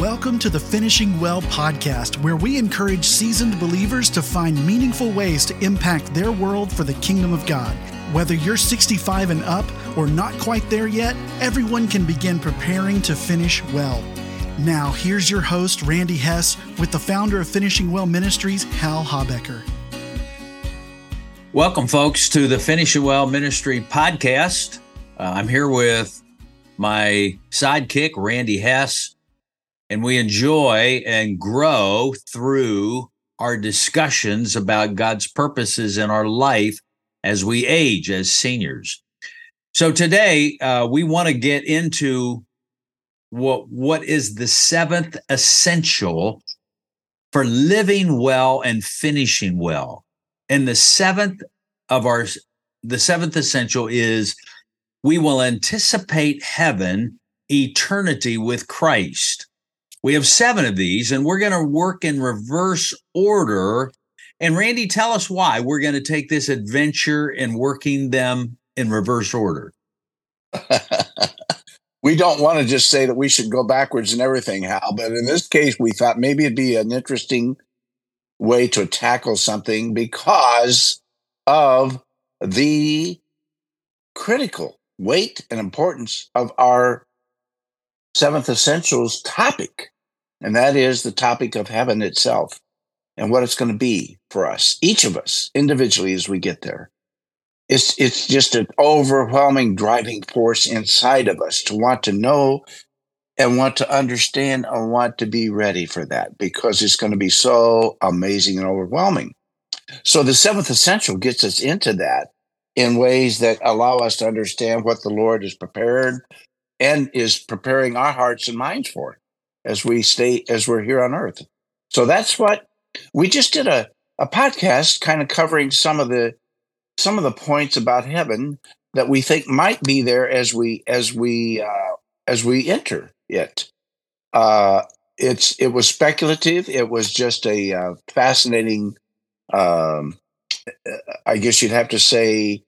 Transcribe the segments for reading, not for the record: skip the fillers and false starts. Welcome to the Finishing Well podcast, where we encourage seasoned believers to find meaningful ways to impact their world for the kingdom of God. Whether you're 65 and up or not quite there yet, everyone can begin preparing to finish well. Now, here's your host, Randy Hess, with the founder of Finishing Well Ministries, Hal Habecker. Welcome, folks, to the Finishing Well Ministry podcast. I'm here with my sidekick, Randy Hess, and we enjoy and grow through our discussions about God's purposes in our life as we age as seniors. So today, we want to get into what is the seventh essential for living well and finishing well. And the seventh essential is we will anticipate heaven, eternity with Christ. We have seven of these, and we're going to work in reverse order. And Randy, tell us why we're going to take this adventure in working them in reverse order. We don't want to just say that we should go backwards and everything, Hal, but in this case, we thought maybe it'd be an interesting way to tackle something because of the critical weight and importance of our seventh essentials topic. And that is the topic of heaven itself and what it's going to be for us, each of us individually as we get there. It's just an overwhelming driving force inside of us to want to know and want to understand and want to be ready for that because it's going to be so amazing and overwhelming. So the seventh essential gets us into that in ways that allow us to understand what the Lord has prepared and is preparing our hearts and minds for as we stay, as we're here on earth. So that's what we just did a podcast kind of covering some of the points about heaven that we think might be there as we enter it. It was speculative. It was just a fascinating, I guess you'd have to say,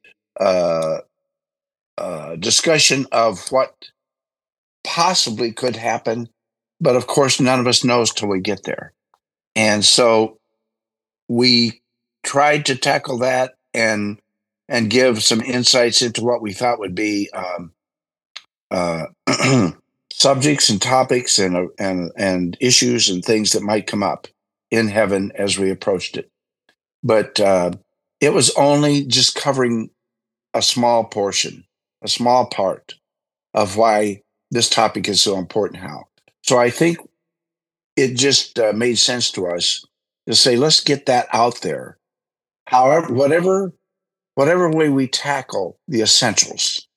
discussion of what possibly could happen. But of course, none of us knows till we get there. And so we tried to tackle that and give some insights into what we thought would be subjects and topics and issues and things that might come up in heaven as we approached it. But it was only just covering a small portion, a small part of why this topic is so important, Hal. So I think it just made sense to us to say, let's get that out there. However, whatever way we tackle the essentials,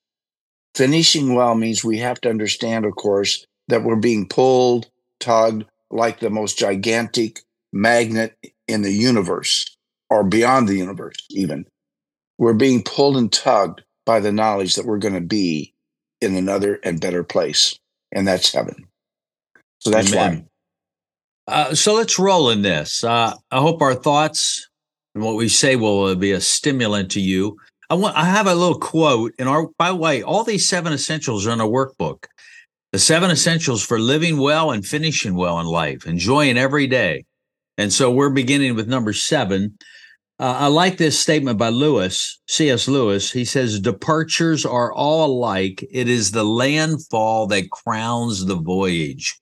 finishing well means we have to understand, of course, that we're being pulled, tugged like the most gigantic magnet in the universe or beyond the universe even. We're being pulled and tugged by the knowledge that we're going to be in another and better place, and that's heaven. So that's why. So let's roll in this. I hope our thoughts and what we say will be a stimulant to you. I have a little quote. By the way, all these seven essentials are in a workbook. The seven essentials for living well and finishing well in life, enjoying every day. And so we're beginning with number seven. I like this statement by Lewis, C.S. Lewis. He says, departures are all alike. It is the landfall that crowns the voyage.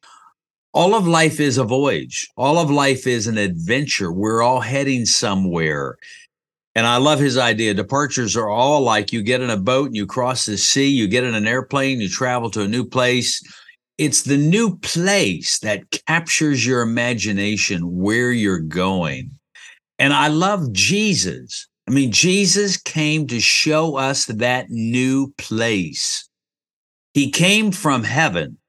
All of life is a voyage. All of life is an adventure. We're all heading somewhere. And I love his idea. Departures are all alike. You get in a boat and you cross the sea. You get in an airplane. You travel to a new place. It's the new place that captures your imagination where you're going. And I love Jesus. I mean, Jesus came to show us that new place. He came from heaven,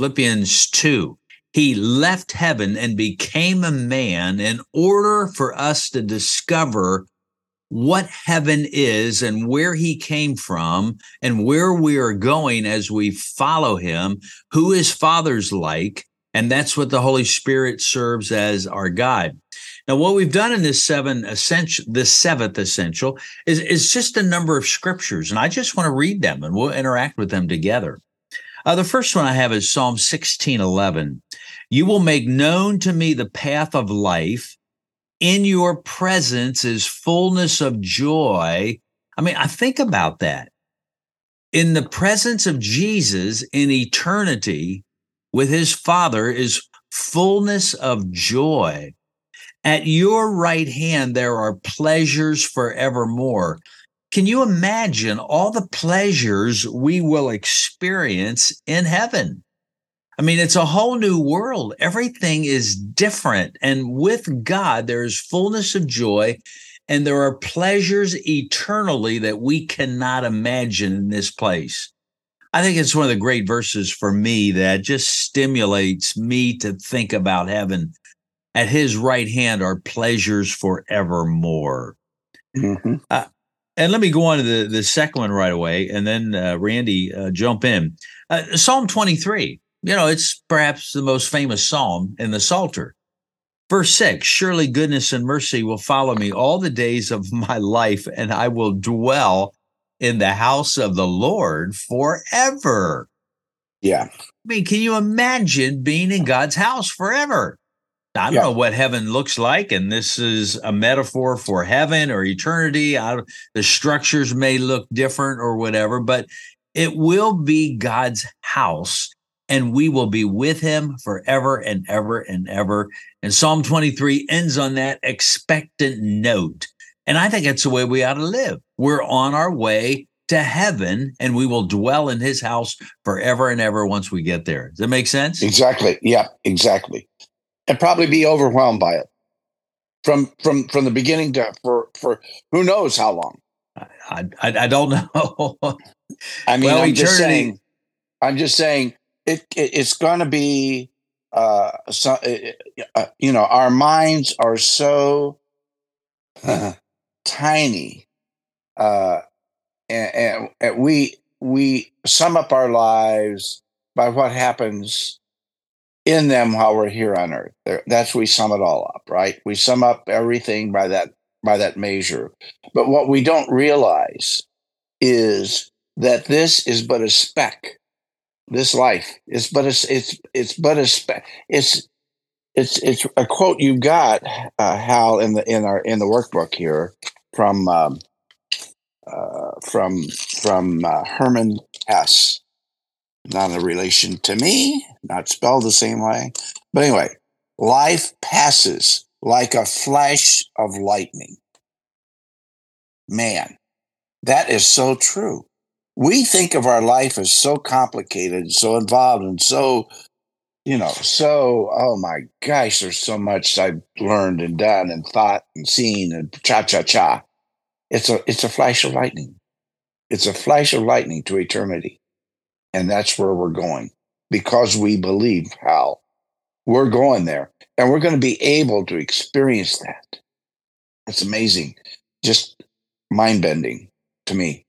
Philippians 2. He left heaven and became a man in order for us to discover what heaven is and where he came from and where we are going as we follow him, who his Father's like. And that's what the Holy Spirit serves as our guide. Now, what we've done in this seventh essential is just a number of scriptures, and I just want to read them, and we'll interact with them together. The first one I have is Psalm 16:11. You will make known to me the path of life. In your presence is fullness of joy. I mean, I think about that. In the presence of Jesus in eternity with his Father is fullness of joy. At your right hand, there are pleasures forevermore. Can you imagine all the pleasures we will experience in heaven? I mean, it's a whole new world. Everything is different. And with God, there is fullness of joy, and there are pleasures eternally that we cannot imagine in this place. I think it's one of the great verses for me that just stimulates me to think about heaven. At his right hand are pleasures forevermore. Mm-hmm. And let me go on to the second one right away, and then Randy, jump in. Psalm 23, you know, it's perhaps the most famous psalm in the Psalter. Verse 6, surely goodness and mercy will follow me all the days of my life, and I will dwell in the house of the Lord forever. Yeah. I mean, can you imagine being in God's house forever? I don't know what heaven looks like, and this is a metaphor for heaven or eternity. The structures may look different or whatever, but it will be God's house, and we will be with him forever and ever and ever. And Psalm 23 ends on that expectant note. And I think that's the way we ought to live. We're on our way to heaven, and we will dwell in his house forever and ever once we get there. Does that make sense? Exactly. Yeah, exactly. And probably be overwhelmed by it from the beginning to for who knows how long. I don't know. I mean, well, I'm just saying it's going to be you know, our minds are so tiny, and we sum up our lives by what happens in them while we're here on earth. That's, we sum it all up, right? We sum up everything by that measure. But what we don't realize is that this is but a speck. This life is but a, it's but a speck. It's a quote you've got, Hal, in the workbook here from Herman Hess. Not a relation to me, not spelled the same way. But anyway, life passes like a flash of lightning. Man, that is so true. We think of our life as so complicated, and so involved, and so, you know, so, oh my gosh, there's so much I've learned and done and thought and seen and cha-cha-cha. It's a flash of lightning. It's a flash of lightning to eternity. And that's where we're going, because we believe, Hal, we're going there, and we're going to be able to experience that. It's amazing, just mind-bending to me.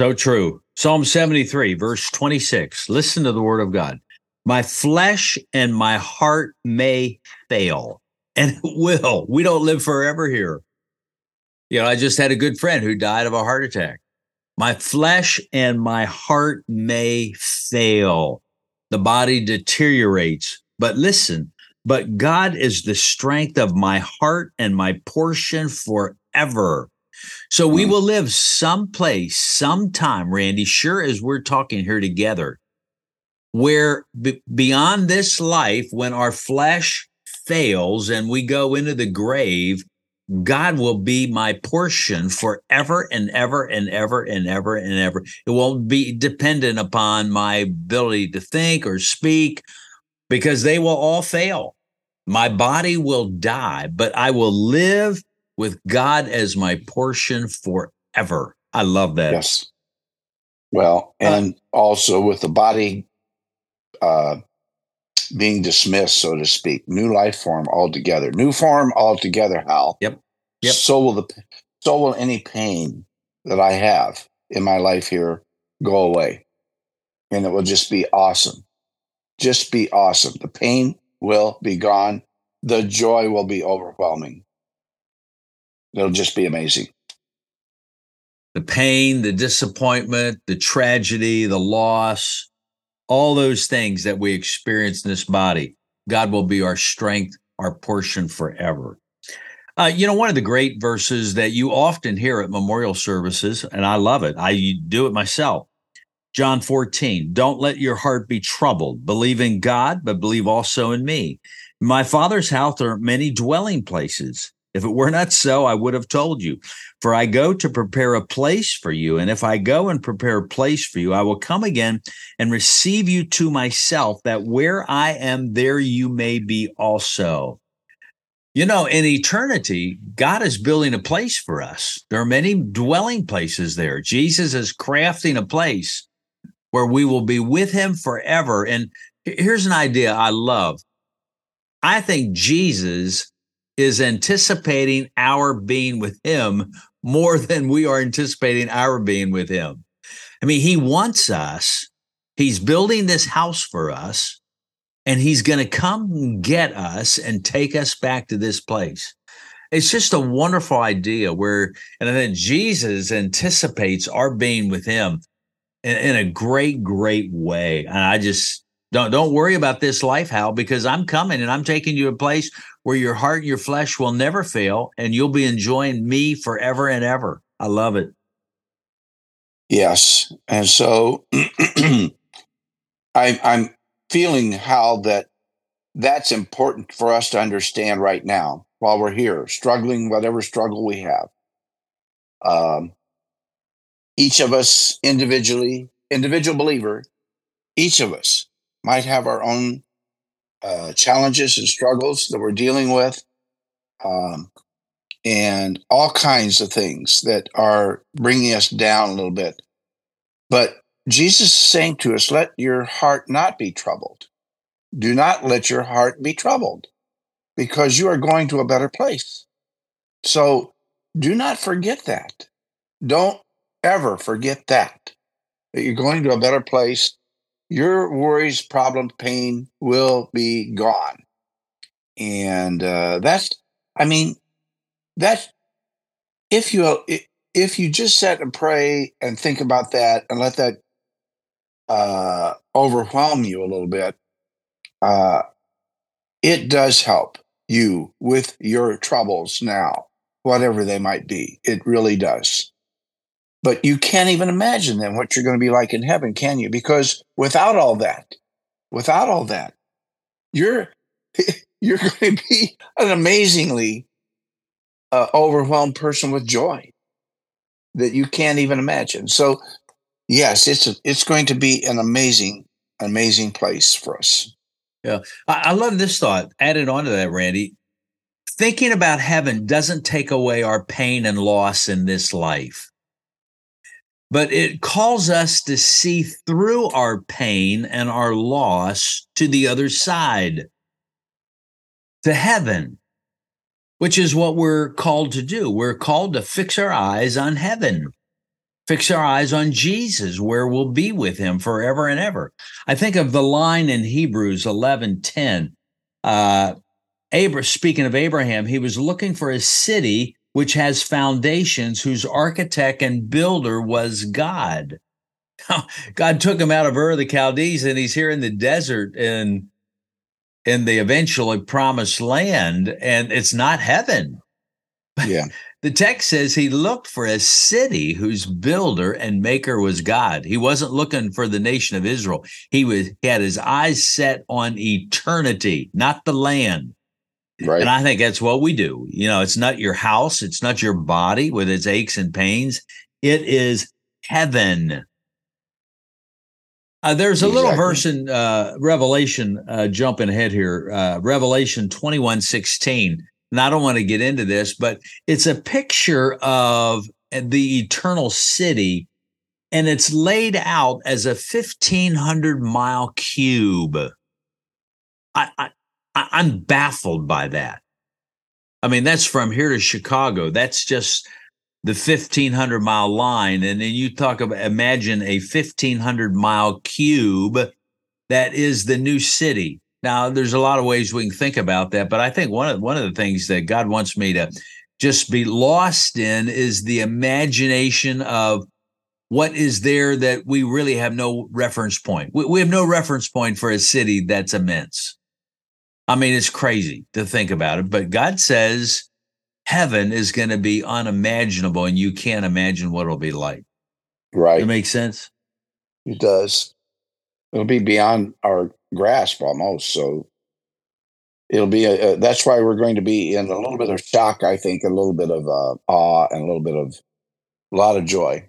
So true. Psalm 73, verse 26. Listen to the word of God. My flesh and my heart may fail, and it will. We don't live forever here. You know, I just had a good friend who died of a heart attack. My flesh and my heart may fail. The body deteriorates. But listen, but God is the strength of my heart and my portion forever. So we will live someplace, sometime, Randy, sure as we're talking here together, where beyond this life, when our flesh fails and we go into the grave, God will be my portion forever and ever and ever and ever and ever. It won't be dependent upon my ability to think or speak, because they will all fail. My body will die, but I will live with God as my portion forever. I love that. Yes. Well, and also with the body being dismissed, so to speak, new form altogether, Hal. Yep. So will any pain that I have in my life here go away, and it will just be awesome. Just be awesome. The pain will be gone. The joy will be overwhelming. It'll just be amazing. the pain, the disappointment, the tragedy, the loss, all those things that we experience in this body, God will be our strength, our portion forever. One of the great verses that you often hear at memorial services, and I love it, I do it myself, John 14, don't let your heart be troubled. Believe in God, but believe also in me. In my Father's house are many dwelling places. If it were not so, I would have told you. For I go to prepare a place for you, and if I go and prepare a place for you, I will come again and receive you to myself, that where I am, there you may be also. You know, in eternity, God is building a place for us. There are many dwelling places there. Jesus is crafting a place where we will be with him forever. And here's an idea I love. I think Jesus is anticipating our being with him more than we are anticipating our being with him. I mean, he wants us. He's building this house for us, and he's going to come and get us and take us back to this place. It's just a wonderful idea and I think Jesus anticipates our being with him in a great, great way. And I just don't worry about this life, Hal, because I'm coming and I'm taking you to a place where your heart and your flesh will never fail, and you'll be enjoying me forever and ever. I love it. Yes. And so I'm feeling, Hal, that's important for us to understand right now while we're here, struggling, whatever struggle we have. Each of us individually, individual believer, each of us might have our own challenges and struggles that we're dealing with, and all kinds of things that are bringing us down a little bit. But Jesus is saying to us, let your heart not be troubled. Do not let your heart be troubled, because you are going to a better place. So do not forget that. Don't ever forget that you're going to a better place. Your worries, problem, pain will be gone. And if you just sit and pray and think about that and let that overwhelm you a little bit, it does help you with your troubles now, whatever they might be. It really does. But you can't even imagine then what you're going to be like in heaven, can you? Because without all that, you're going to be an amazingly overwhelmed person with joy that you can't even imagine. So, yes, it's going to be an amazing, amazing place for us. Yeah, I love this thought. Added on to that, Randy, thinking about heaven doesn't take away our pain and loss in this life. But it calls us to see through our pain and our loss to the other side, to heaven, which is what we're called to do. We're called to fix our eyes on heaven, fix our eyes on Jesus, where we'll be with him forever and ever. I think of the line in Hebrews 11:10. Speaking of Abraham, he was looking for a city which has foundations, whose architect and builder was God. God took him out of Ur of the Chaldees, and he's here in the desert in the eventually promised land, and it's not heaven. Yeah. The text says he looked for a city whose builder and maker was God. He wasn't looking for the nation of Israel. He had his eyes set on eternity, not the land. Right. And I think that's what we do. You know, it's not your house. It's not your body with its aches and pains. It is heaven. There's a little verse in Revelation, jumping ahead here, Revelation 21:16. And I don't want to get into this, but it's a picture of the eternal city, and it's laid out as a 1,500-mile cube. I'm baffled by that. I mean, that's from here to Chicago. That's just the 1,500-mile line. And then you talk about, imagine a 1,500-mile cube that is the new city. Now, there's a lot of ways we can think about that, but I think one of the things that God wants me to just be lost in is the imagination of what is there that we really have no reference point. We have no reference point for a city that's immense. I mean, it's crazy to think about it, but God says heaven is going to be unimaginable, and you can't imagine what it'll be like. Right. Does that make sense? It does. It'll be beyond our grasp almost. So it'll be that's why we're going to be in a little bit of shock, I think, a little bit of awe, and a little bit of a lot of joy.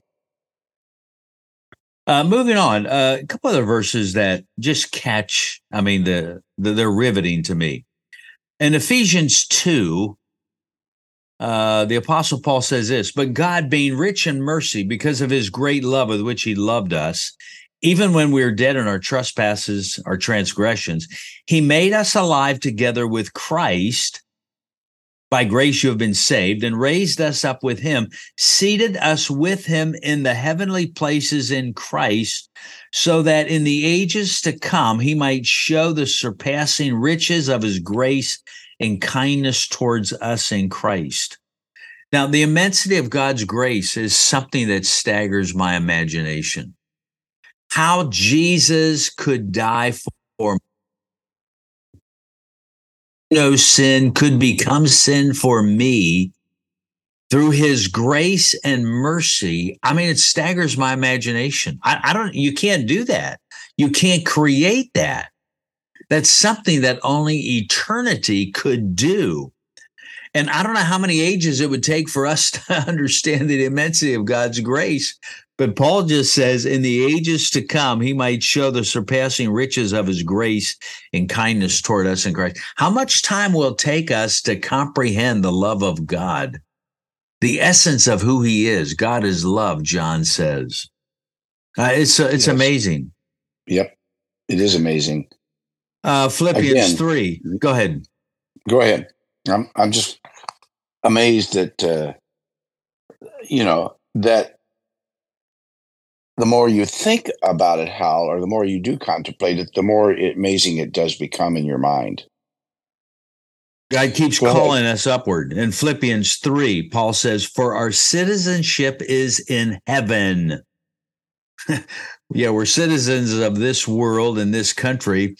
Moving on, a couple other verses that just catch, I mean, they're riveting to me. In Ephesians 2, the Apostle Paul says this, "But God, being rich in mercy, because of his great love with which he loved us, even when we were dead in our trespasses, our transgressions, he made us alive together with Christ. By grace you have been saved, and raised us up with him, seated us with him in the heavenly places in Christ, so that in the ages to come he might show the surpassing riches of his grace and kindness towards us in Christ." Now, the immensity of God's grace is something that staggers my imagination. How Jesus could die for me. No sin could become sin for me through his grace and mercy. I mean, it staggers my imagination. You can't do that. You can't create that. That's something that only eternity could do. And I don't know how many ages it would take for us to understand the immensity of God's grace. But Paul just says, in the ages to come, he might show the surpassing riches of his grace and kindness toward us in Christ. How much time will it take us to comprehend the love of God, the essence of who he is? God is love, John says. It's amazing. Yep, it is amazing. Philippians Again, 3. Go ahead. Go ahead. I'm just amazed that, that the more you think about it, Hal, or the more you do contemplate it, the more amazing it does become in your mind. God keeps calling us upward. In Philippians 3, Paul says, "For our citizenship is in heaven." Yeah, we're citizens of this world and this country.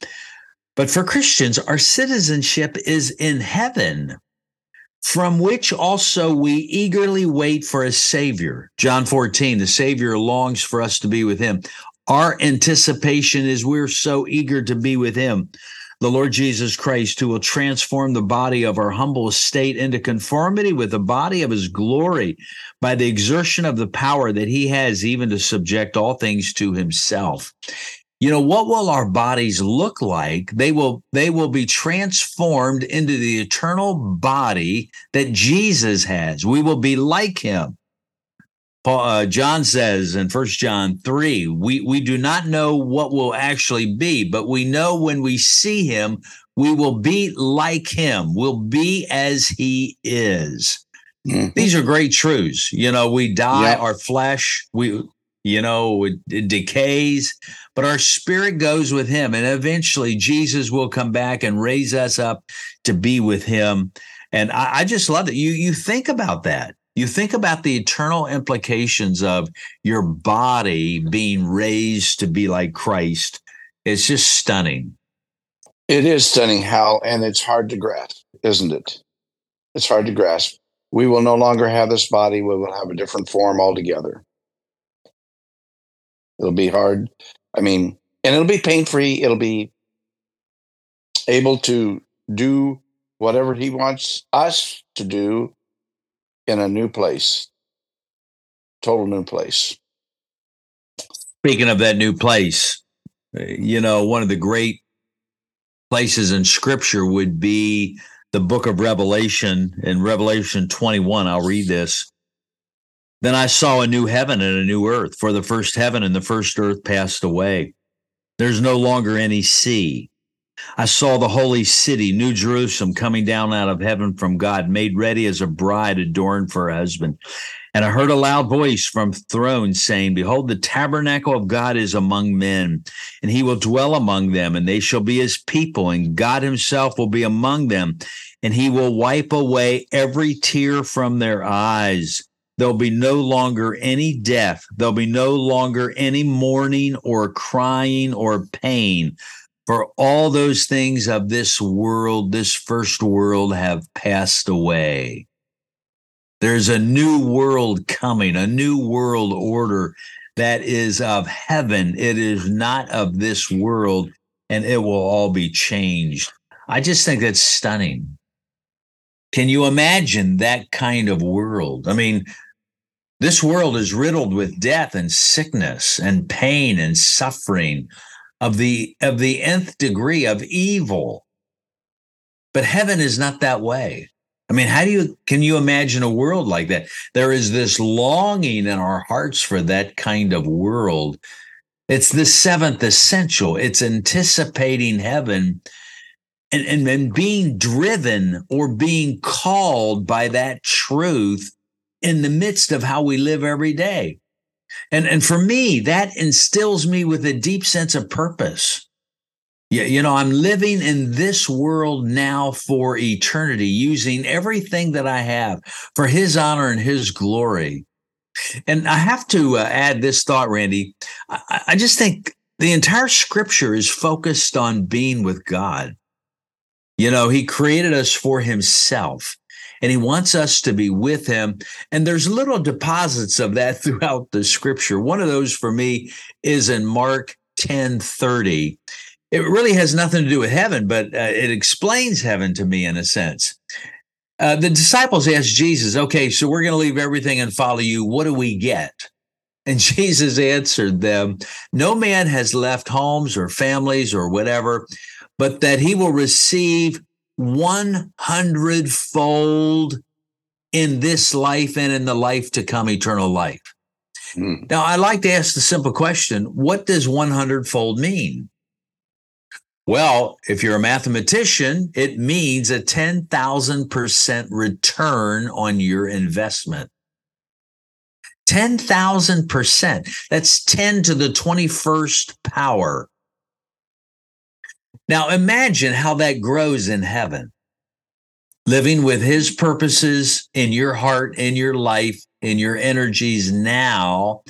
But for Christians, our citizenship is in heaven, from which also we eagerly wait for a Savior. John 14, the Savior longs for us to be with him. Our anticipation is we're so eager to be with him, the Lord Jesus Christ, who will transform the body of our humble estate into conformity with the body of his glory by the exertion of the power that he has even to subject all things to himself. You know, what will our bodies look like? They will be transformed into the eternal body that Jesus has. We will be like him. John says in 1 John 3, we do not know what we'll actually be, but we know when we see him, we will be like him. We'll be as he is. Mm-hmm. These are great truths. You know, we die, our flesh, it decays, but our spirit goes with him. And eventually Jesus will come back and raise us up to be with him. And I just love that. You think about that. You think about the eternal implications of your body being raised to be like Christ. It's just stunning. It is stunning, Hal, and it's hard to grasp, isn't it? It's hard to grasp. We will no longer have this body. We will have a different form altogether. It'll be hard. I mean, and it'll be pain-free. It'll be able to do whatever he wants us to do in a new place, total new place. Speaking of that new place, one of the great places in Scripture would be the book of Revelation. In Revelation 21, I'll read this. "Then I saw a new heaven and a new earth, for the first heaven and the first earth passed away. There's no longer any sea. I saw the holy city, New Jerusalem, coming down out of heaven from God, made ready as a bride adorned for her husband. And I heard a loud voice from the throne saying, "Behold, the tabernacle of God is among men, and he will dwell among them, and they shall be his people, and God himself will be among them, and he will wipe away every tear from their eyes. There'll be no longer any death. There'll be no longer any mourning or crying or pain. For all those things of this world, this first world, have passed away." There's a new world coming, a new world order that is of heaven. It is not of this world, and it will all be changed. I just think that's stunning. Can you imagine that kind of world? I mean, this world is riddled with death and sickness and pain and suffering of the nth degree of evil. But heaven is not that way. I mean, can you imagine a world like that? There is this longing in our hearts for that kind of world. It's the seventh essential. It's anticipating heaven and being driven or being called by that truth in the midst of how we live every day. And for me, that instills me with a deep sense of purpose. You know, I'm living in this world now for eternity, using everything that I have for his honor and his glory. And I have to add this thought, Randy. I just think the entire scripture is focused on being with God. You know, he created us for himself, and he wants us to be with him. And there's little deposits of that throughout the scripture. One of those for me is in Mark 10:30. It really has nothing to do with heaven, but it explains heaven to me in a sense. The disciples asked Jesus, "Okay, so we're going to leave everything and follow you. What do we get?" And Jesus answered them, "No man has left homes or families or whatever, but that he will receive 100-fold in this life and in the life to come, eternal life." Mm. Now, I like to ask the simple question, what does 100-fold mean? Well, if you're a mathematician, it means a 10,000% return on your investment. 10,000%. That's 10 to the 21st power. Now imagine how that grows in heaven. Living with his purposes in your heart, in your life, in your energies now.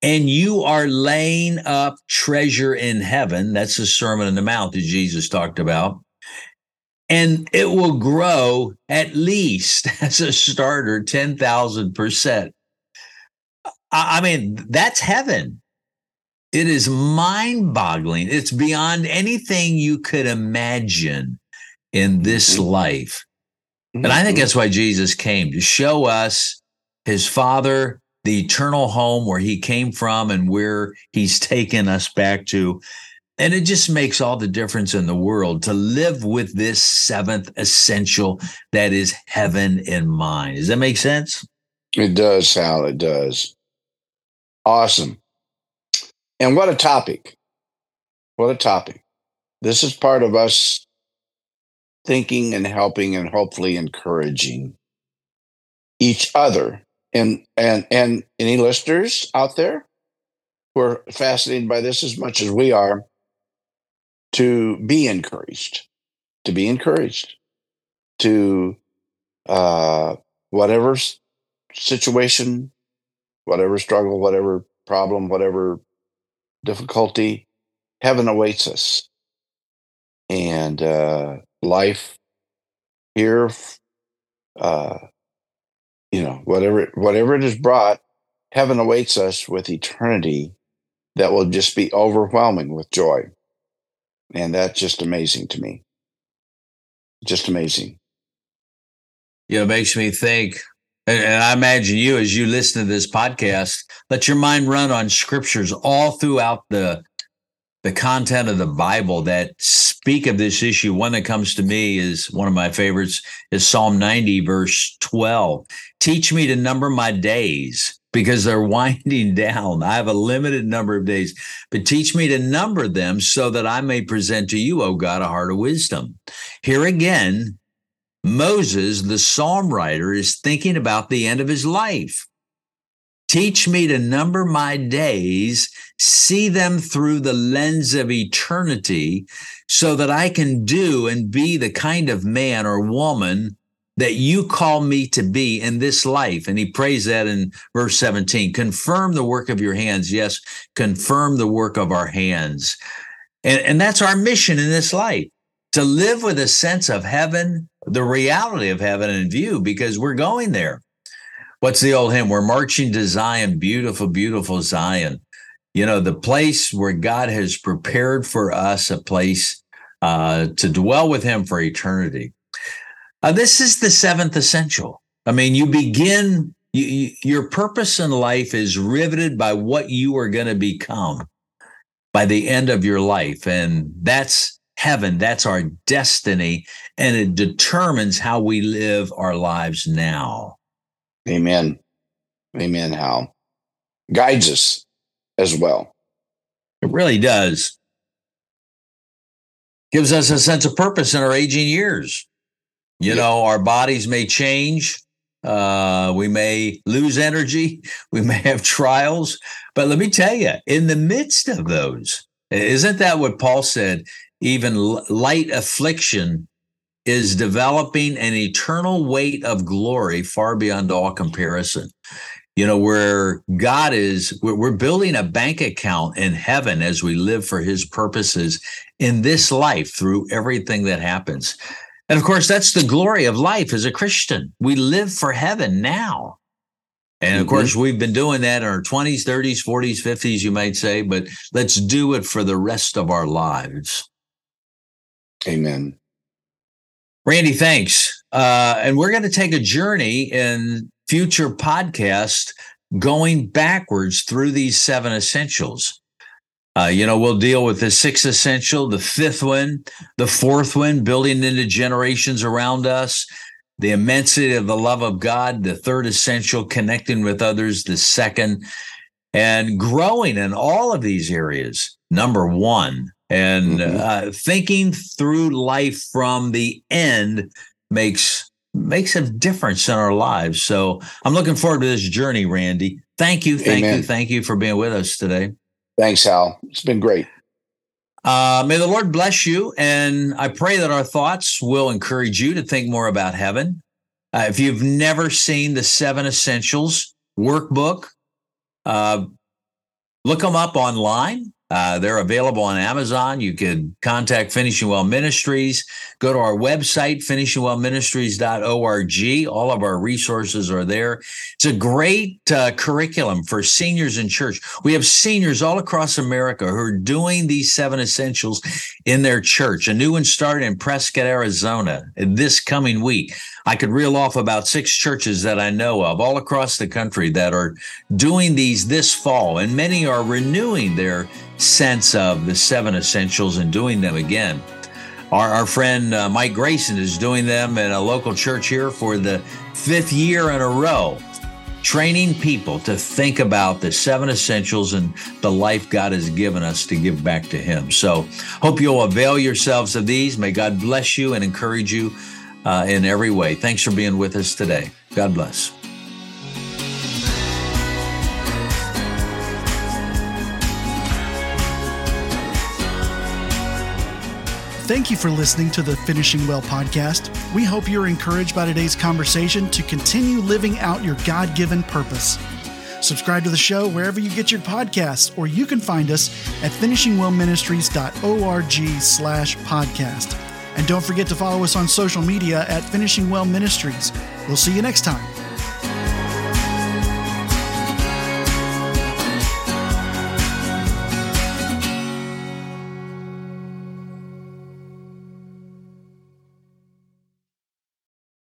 And you are laying up treasure in heaven. That's the Sermon on the Mount that Jesus talked about. And it will grow at least as a starter 10,000%. I mean, that's heaven. It is mind-boggling. It's beyond anything you could imagine in this life. And I think that's why Jesus came, to show us his Father, the eternal home where he came from and where he's taken us back to. And it just makes all the difference in the world to live with this seventh essential that is heaven in mind. Does that make sense? It does, Hal. It does. Awesome. And what a topic. What a topic. This is part of us thinking and helping and hopefully encouraging each other. And any listeners out there who are fascinated by this as much as we are, to be encouraged to whatever situation, whatever struggle, whatever problem, whatever difficulty, heaven awaits us. And life here, you know, whatever it has brought, heaven awaits us with eternity that will just be overwhelming with joy. And that's just amazing to me. Just amazing. Yeah, it makes me think, and I imagine you, as you listen to this podcast, let your mind run on scriptures all throughout the content of the Bible that speak of this issue. One that comes to me is one of my favorites is Psalm 90, verse 12. "Teach me to number my days, because they're winding down. I have a limited number of days, but teach me to number them so that I may present to you, O God, a heart of wisdom." Here again, Moses, the psalm writer, is thinking about the end of his life. Teach me to number my days, see them through the lens of eternity, so that I can do and be the kind of man or woman that you call me to be in this life. And he prays that in verse 17. Confirm the work of your hands. Yes, confirm the work of our hands. And that's our mission in this life, to live with a sense of heaven, the reality of heaven in view, because we're going there. What's the old hymn? We're marching to Zion, beautiful, beautiful Zion. You know, the place where God has prepared for us a place to dwell with him for eternity. This is the seventh essential. I mean, you begin, your purpose in life is riveted by what you are going to become by the end of your life. And that's heaven. That's our destiny. And it determines how we live our lives now. Amen. Amen, Hal. Guides us as well. It really does. Gives us a sense of purpose in our aging years. You know, our bodies may change. We may lose energy. We may have trials. But let me tell you, in the midst of those, isn't that what Paul said? Even light affliction is developing an eternal weight of glory far beyond all comparison. You know, where God is, we're building a bank account in heaven as we live for his purposes in this life through everything that happens. And of course, that's the glory of life as a Christian. We live for heaven now. And of course, we've been doing that in our 20s, 30s, 40s, 50s, you might say, but let's do it for the rest of our lives. Amen. Randy, thanks. And we're going to take a journey in future podcasts going backwards through these seven essentials. You know, we'll deal with the sixth essential, the fifth one, the fourth one, building into generations around us, the immensity of the love of God, the third essential, connecting with others, the second, and growing in all of these areas, number one. And thinking through life from the end makes a difference in our lives. So I'm looking forward to this journey, Randy. Thank you. Thank you for being with us today. Thanks, Hal. It's been great. May the Lord bless you. And I pray that our thoughts will encourage you to think more about heaven. If you've never seen the Seven Essentials workbook, look them up online. They're available on Amazon. You could contact Finishing Well Ministries. Go to our website, finishingwellministries.org. All of our resources are there. It's a great curriculum for seniors in church. We have seniors all across America who are doing these seven essentials in their church. A new one started in Prescott, Arizona this coming week. I could reel off about 6 churches that I know of all across the country that are doing these this fall, and many are renewing their sense of the seven essentials and doing them again. Our friend Mike Grayson is doing them at a local church here for the 5th year in a row, training people to think about the seven essentials and the life God has given us to give back to him. So hope you'll avail yourselves of these. May God bless you and encourage you in every way. Thanks for being with us today. God bless. Thank you for listening to the Finishing Well podcast. We hope you're encouraged by today's conversation to continue living out your God-given purpose. Subscribe to the show wherever you get your podcasts, or you can find us at finishingwellministries.org/podcast. And don't forget to follow us on social media at Finishing Well Ministries. We'll see you next time.